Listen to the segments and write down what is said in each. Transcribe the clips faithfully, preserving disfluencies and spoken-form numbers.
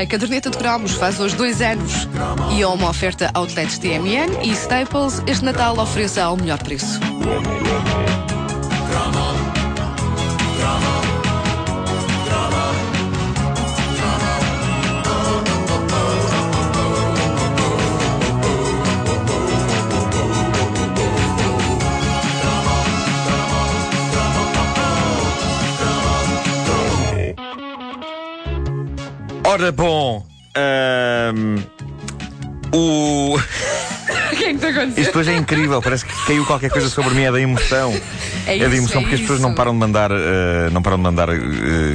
A Caderneta de Cromos faz hoje dois anos e é uma oferta outlets T M N e Staples. Este Natal ofereça ao melhor preço. Ora, bom, um, o... o que é que está acontecendo? Isto hoje é incrível, parece que caiu qualquer coisa sobre mim, é da emoção. É, isso, é da emoção é porque isso. As pessoas não param de mandar, uh, não param de mandar uh,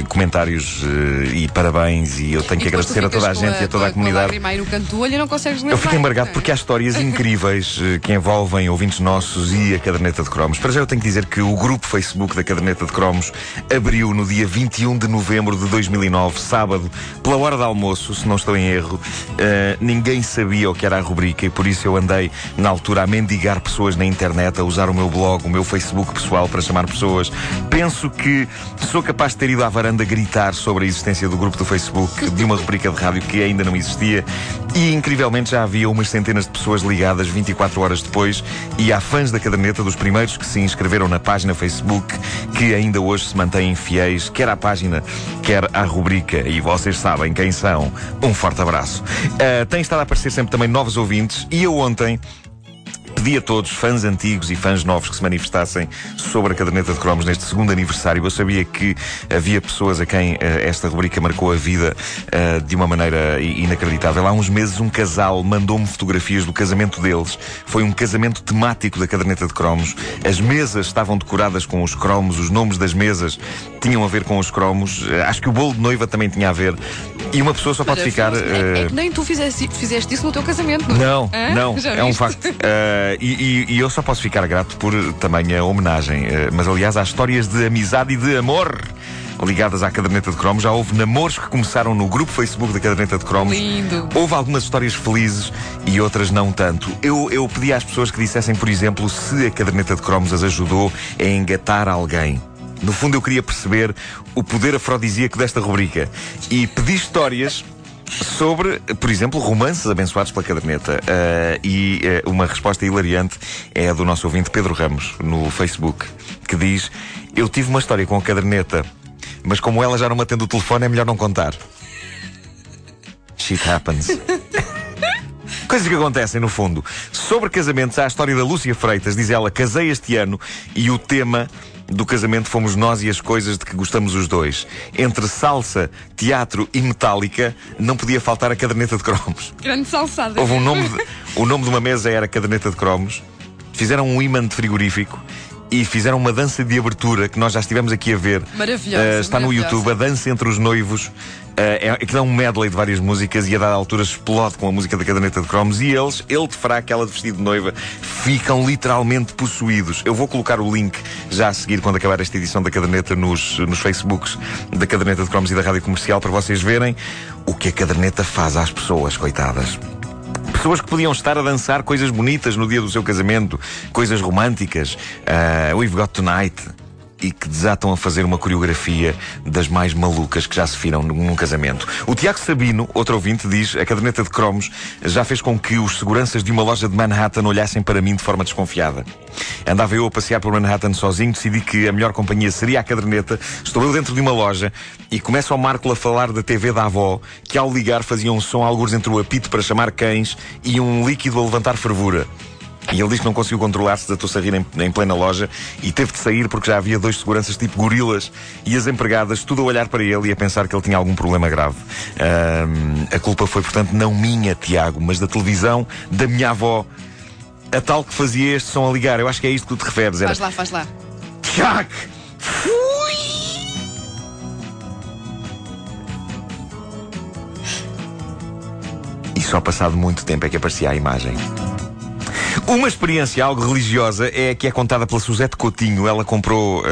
comentários uh, e parabéns, e eu tenho e que agradecer a toda a gente a, e a toda a, a comunidade. No canto do olho e não consegues eu fico embargado porque há histórias incríveis uh, que envolvem ouvintes nossos e a Caderneta de Cromos. Para já eu tenho que dizer que o grupo Facebook da Caderneta de Cromos abriu no dia vinte e um de novembro de dois mil e nove, sábado, pela hora de almoço, se não estou em erro. Uh, ninguém sabia o que era a rubrica e por isso eu andei na altura a mendigar pessoas na internet, a usar o meu blog, o meu Facebook pessoal, para chamar pessoas. Penso que sou capaz de ter ido à varanda gritar sobre a existência do grupo do Facebook de uma rubrica de rádio que ainda não existia e, incrivelmente, já havia umas centenas de pessoas ligadas vinte e quatro horas depois, e há fãs da Caderneta, dos primeiros que se inscreveram na página Facebook, que ainda hoje se mantêm fiéis, quer à página, quer à rubrica, e vocês sabem quem são. Um forte abraço. Uh, tem estado a aparecer sempre também novos ouvintes e eu ontem pedi a todos, fãs antigos e fãs novos, que se manifestassem sobre a Caderneta de Cromos neste segundo aniversário. Eu sabia que havia pessoas a quem uh, esta rubrica marcou a vida uh, de uma maneira inacreditável. Há uns meses um casal mandou-me fotografias do casamento deles. Foi um casamento temático da Caderneta de Cromos. As mesas estavam decoradas com os cromos, os nomes das mesas tinham a ver com os cromos. Uh, acho que o bolo de noiva também tinha a ver. E uma pessoa só pode ficar... É, é que nem tu fizeste, fizeste isso no teu casamento. Não, não, não é um facto. Uh, E, e, e eu só posso ficar grato por também a homenagem. Mas, aliás, há histórias de amizade e de amor ligadas à Caderneta de Cromos. Já houve namoros que começaram no grupo Facebook da Caderneta de Cromos. Lindo. Houve algumas histórias felizes e outras não tanto. Eu, eu pedi às pessoas que dissessem, por exemplo, se a Caderneta de Cromos as ajudou a engatar alguém. No fundo, eu queria perceber o poder afrodisíaco desta rubrica. E pedi histórias sobre, por exemplo, romances abençoados pela Caderneta. Uh, e uh, uma resposta hilariante é a do nosso ouvinte Pedro Ramos, no Facebook, que diz: eu tive uma história com a Caderneta, mas como ela já não me atende o telefone, é melhor não contar. Shit happens. Coisas que acontecem, no fundo. Sobre casamentos, há a história da Lúcia Freitas. Diz ela: casei este ano e o tema do casamento fomos nós e as coisas de que gostamos os dois. Entre salsa, teatro e metálica, não podia faltar a Caderneta de Cromos. Grande salsada. Houve um nome de, o nome de uma mesa era Caderneta de Cromos. Fizeram um imã de frigorífico e fizeram uma dança de abertura que nós já estivemos aqui a ver. Maravilhosa. Uh, está no YouTube, a dança entre os noivos. Uh, é que dá um medley de várias músicas e a dada altura explode com a música da Caderneta de Cromos. E eles, ele de fraca, ela de vestido de noiva, ficam literalmente possuídos. Eu vou colocar o link já a seguir, quando acabar esta edição da Caderneta, nos, nos Facebooks da Caderneta de Cromos e da Rádio Comercial, para vocês verem o que a Caderneta faz às pessoas, coitadas. Pessoas que podiam estar a dançar coisas bonitas no dia do seu casamento, coisas românticas, uh, We've Got Tonight, e que desatam a fazer uma coreografia das mais malucas que já se viram num casamento. O Tiago Sabino, outro ouvinte, diz: a Caderneta de Cromos já fez com que os seguranças de uma loja de Manhattan olhassem para mim de forma desconfiada. Andava eu a passear por Manhattan sozinho, decidi que a melhor companhia seria a Caderneta. Estou eu dentro de uma loja e começo ao Marco a falar da T V da avó, que ao ligar fazia um som algures entre o apito para chamar cães e um líquido a levantar fervura. E ele diz que não conseguiu controlar-se, desatou-se a rir em, em plena loja e teve de sair porque já havia dois seguranças tipo gorilas e as empregadas, tudo a olhar para ele e a pensar que ele tinha algum problema grave. Um, a culpa foi, portanto, não minha, Tiago, mas da televisão da minha avó, a tal que fazia este som a ligar. Eu acho que é isto que tu te referes. Era... Faz lá, faz lá. Tiago! E só passado muito tempo é que aparecia a imagem. Uma experiência algo religiosa é a que é contada pela Suzete Coutinho. Ela comprou uh,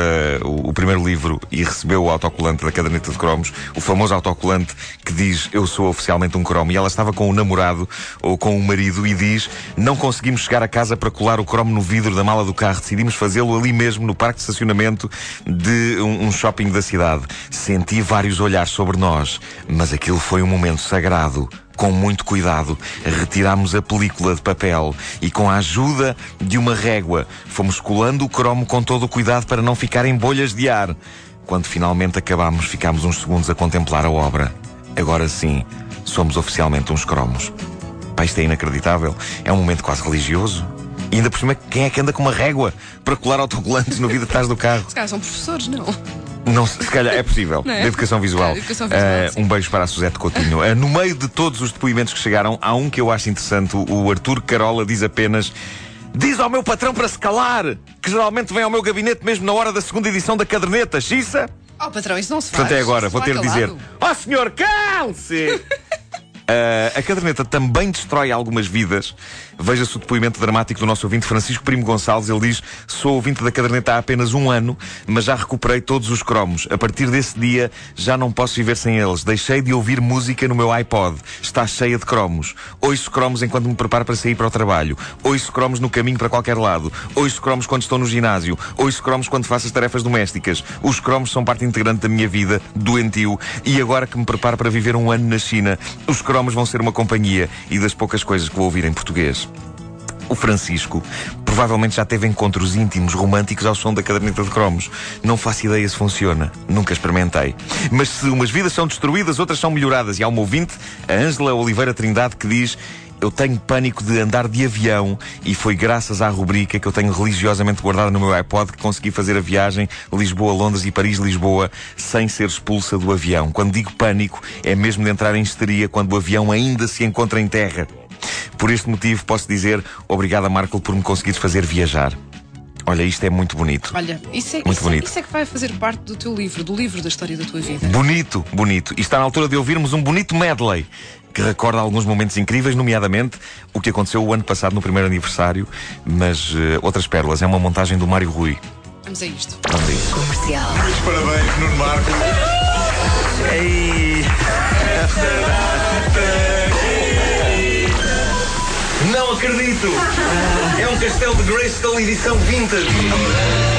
o, o primeiro livro e recebeu o autocolante da Caderneta de Cromos, o famoso autocolante que diz eu sou oficialmente um cromo, e ela estava com o namorado ou com o marido e diz não conseguimos chegar a casa para colar o cromo no vidro da mala do carro, decidimos fazê-lo ali mesmo no parque de estacionamento de um, um shopping da cidade. Senti vários olhares sobre nós, mas aquilo foi um momento sagrado. Com muito cuidado, retirámos a película de papel e, com a ajuda de uma régua, fomos colando o cromo com todo o cuidado para não ficar em bolhas de ar. Quando finalmente acabámos, ficámos uns segundos a contemplar a obra. Agora sim, somos oficialmente uns cromos. Pá, isto é inacreditável. É um momento quase religioso. E ainda por cima, quem é que anda com uma régua para colar autocolantes no vidro atrás do carro? Os caras são professores, não? Não, se calhar é possível, é? De educação visual, é, educação visual uh, um beijo para a Suzete Coutinho. uh, No meio de todos os depoimentos que chegaram, há um que eu acho interessante. O Artur Carola diz apenas: diz ao meu patrão para se calar, que geralmente vem ao meu gabinete mesmo na hora da segunda edição da caderneta, xiça. Oh patrão, isso não se faz. Portanto, até agora vou ter de dizer: ó senhor, calce. Uh, a caderneta também destrói algumas vidas. Veja-se o depoimento dramático do nosso ouvinte Francisco Primo Gonçalves. Ele diz: sou ouvinte da caderneta há apenas um ano, mas já recuperei todos os cromos. A partir desse dia já não posso viver sem eles. Deixei de ouvir música no meu iPod. Está cheia de cromos. Ouço cromos enquanto me preparo para sair para o trabalho. Ouço cromos no caminho para qualquer lado. Ouço cromos quando estou no ginásio. Ouço cromos quando faço as tarefas domésticas. Os cromos são parte integrante da minha vida, doentio. E agora que me preparo para viver um ano na China, os cromos cromos vão ser uma companhia e das poucas coisas que vou ouvir em português. O Francisco provavelmente já teve encontros íntimos, românticos, ao som da caderneta de cromos. Não faço ideia se funciona, nunca experimentei. Mas se umas vidas são destruídas, outras são melhoradas. E há uma ouvinte, a Ângela Oliveira Trindade, que diz: eu tenho pânico de andar de avião e foi graças à rubrica que eu tenho religiosamente guardada no meu iPod que consegui fazer a viagem Lisboa-Londres e Paris-Lisboa sem ser expulsa do avião. Quando digo pânico, é mesmo de entrar em histeria quando o avião ainda se encontra em terra. Por este motivo posso dizer obrigada, Marco, por me conseguires fazer viajar. Olha, isto é muito bonito. Olha, isso é, muito isso, bonito. Isso é que vai fazer parte do teu livro, do livro da história da tua vida. Bonito, bonito. E está na altura de ouvirmos um bonito medley que recorda alguns momentos incríveis, nomeadamente o que aconteceu o ano passado no primeiro aniversário, mas uh, outras pérolas. É uma montagem do Mário Rui. Vamos a isto. Vamos a isto. Comercial. Muitos parabéns, Nuno Marco. Ei! Não acredito! É um castelo de Greystall edição vintage. Muito obrigado.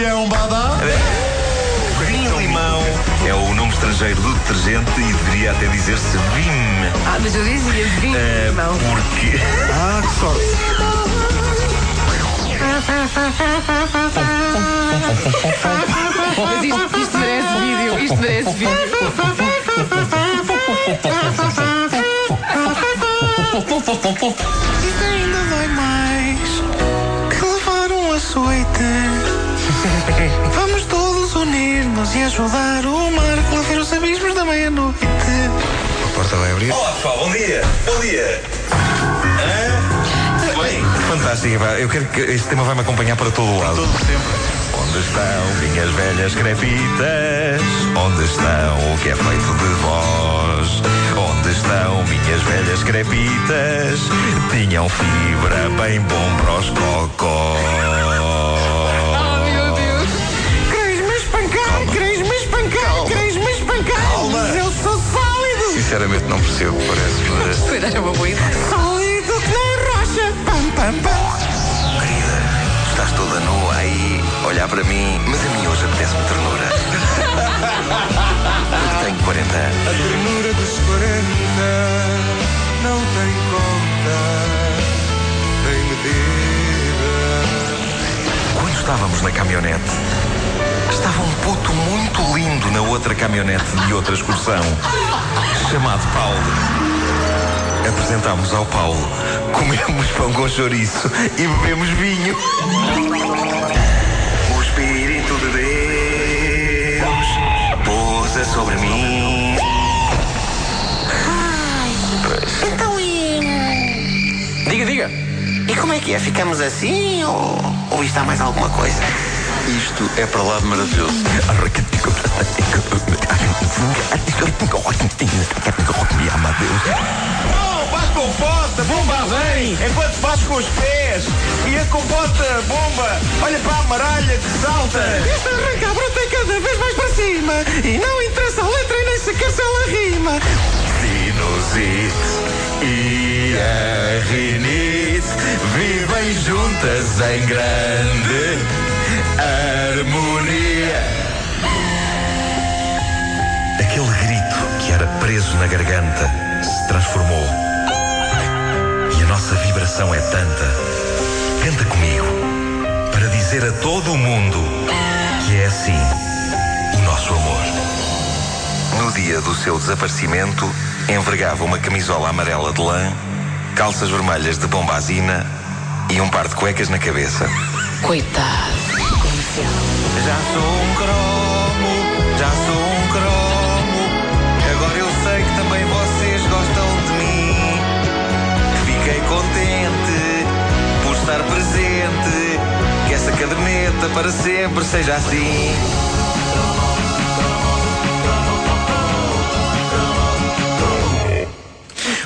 É um badão. Do detergente, e deveria até dizer-se vim. Ah, mas eu dizia vim, uh, não. Porque... ah, que sorte. isto, isto merece vídeo, isto merece vídeo. Isto ainda dói mais que levar um açoite. Vamos todos unir-nos e ajudar o Marco a ver os abismos da meia-noite. A porta vai abrir. Olá, pessoal, bom dia! Bom dia! Hã? Bem? Fantástico, pá. Eu quero que este tema vai-me acompanhar para todo o lado. Para todo o sempre. Onde estão minhas velhas crepitas? Onde estão o que é feito de vós? Onde estão minhas velhas crepitas? Tinham fibra bem bom para os cocós. Sinceramente não percebo, parece. Mas... era uma boa ideia. Sólido que nem rocha. Pam, pam, pam. Querida, estás toda nua aí, olhar para mim, mas a mim hoje apetece-me ternura. Porque tenho quarenta anos. A ternura dos quarenta não tem conta, tem medida. Quando estávamos na caminhonete, estava um puto muito lindo na outra caminhonete de outra excursão, chamado Paulo. apresentámos ao Paulo, comemos pão com chouriço e bebemos vinho. O Espírito de Deus pousa sobre mim. Ai, então e... Diga, diga. E como é que é? Ficamos assim ou, ou isto há mais alguma coisa? Isto é para lá de maravilhoso. Não, faz compota, bomba vem, enquanto faz com os pés. E a compota, bomba, olha para a maralha que salta. Esta recabra tem cada vez mais para cima. E não interessa a letra e nem sequer se ela rima. Sinusite e a rinite vivem juntas em grande harmonia. Aquele grito que era preso na garganta se transformou. E a nossa vibração é tanta. Canta comigo para dizer a todo o mundo que é assim o nosso amor. No dia do seu desaparecimento, envergava uma camisola amarela de lã, calças vermelhas de bombazina e um par de cuecas na cabeça. Coitado. Já sou um cromo, já sou um cromo. Agora eu sei que também vocês gostam de mim. Fiquei contente por estar presente. Que essa caderneta para sempre seja assim.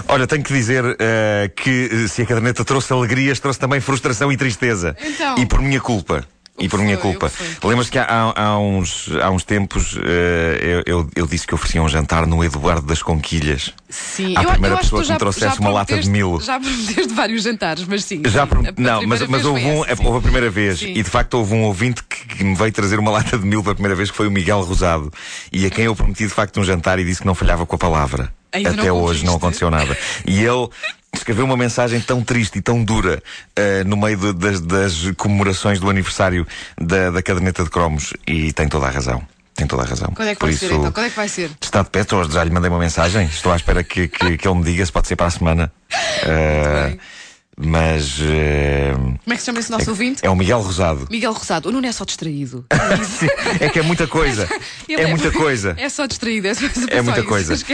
Olha, tenho que dizer uh, que se a caderneta trouxe alegrias, trouxe também frustração e tristeza. Então... E por minha culpa. E por minha culpa. Lembras-te que há, há, há, uns, há uns tempos uh, eu, eu, eu disse que oferecia um jantar no Eduardo das Conquilhas. Sim, a primeira eu, eu pessoa que, que me trouxesse uma lata de milo. Já prometeste vários jantares, mas sim. Já prom... a, Não, a mas, mas houve, um, essa, houve a primeira vez, sim. E de facto houve um ouvinte que, que me veio trazer uma lata de milo pela primeira vez, que foi o Miguel Rosado. E a quem eu prometi de facto um jantar e disse que não falhava com a palavra. Ainda até não hoje não aconteceu nada. E ele escreveu uma mensagem tão triste e tão dura uh, no meio de, das, das comemorações do aniversário da, da Caderneta de Cromos. E tem toda a razão. Tem toda a razão. Quando é que Por vai isso, ser então? Quando é que vai ser? Está de pé, hoje já lhe mandei uma mensagem. Estou à espera que, que, que ele me diga se pode ser para a semana. Uh, mas. Uh, Como é que se chama esse nosso é, ouvinte? É o Miguel Rosado. Miguel Rosado. O Nuno é só distraído. Sim, é que é muita coisa. É, é muita coisa. É só distraído. É, só é muita isso, coisa. Uh,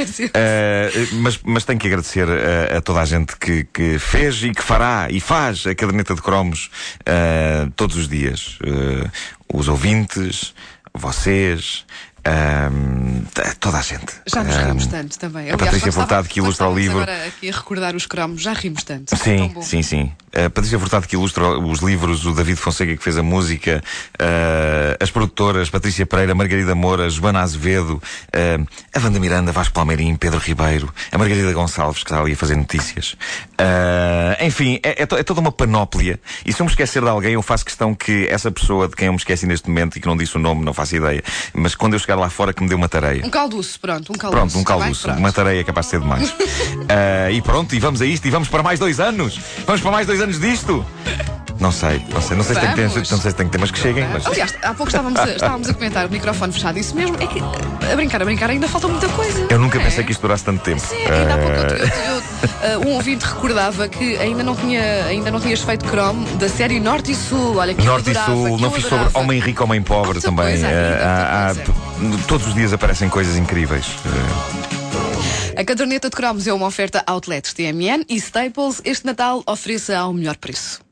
mas, mas tenho que agradecer a, a toda a gente que, que fez e que fará e faz a Caderneta de Cromos uh, todos os dias. Uh, os ouvintes. Vocês, um, toda a gente. Já nos rimos um, tanto também. Aliás, a Patrícia Furtado, que ilustra o livro. Agora aqui a recordar os cromos, já rimos tanto. Sim, sim, sim. A Patrícia Furtado, que ilustra os livros, o David Fonseca, que fez a música, uh, as produtoras, Patrícia Pereira, Margarida Moura, Joana Azevedo, uh, a Vanda Miranda, Vasco Palmeirinho, Pedro Ribeiro, a Margarida Gonçalves, que está ali a fazer notícias. Uh, enfim, é, é, to, é toda uma panóplia. E se eu me esquecer de alguém, eu faço questão que essa pessoa de quem eu me esqueci neste momento e que não disse o nome, não faço ideia, mas quando eu chegar lá fora, que me dê uma tareia. Um calduço, pronto, um calduço. Pronto, um calduço. Tá bem, uma tareia capaz de ser demais. uh, e pronto, e vamos a isto, e vamos para mais dois anos. Vamos para mais dois anos disto? Não sei, não sei, não sei, se tem, não sei se tem temas que cheguem. Mas... Aliás, há pouco estávamos a, estávamos a comentar o microfone fechado, isso mesmo. É que a brincar, a brincar, ainda falta muita coisa. Eu nunca é? pensei que isto durasse tanto tempo. Sim, ainda há pouco eu, eu, eu, um ouvinte recordava que ainda não, tinha, ainda não tinhas feito Chrome da série Norte e Sul. Olha, que Norte eu adorava, e Sul, não fiz sobre homem rico, homem pobre muita também. Coisa, há, há, todos os dias aparecem coisas incríveis. A caderneta de cromos é uma oferta Outlets T M N e Staples. Este Natal ofereça ao melhor preço.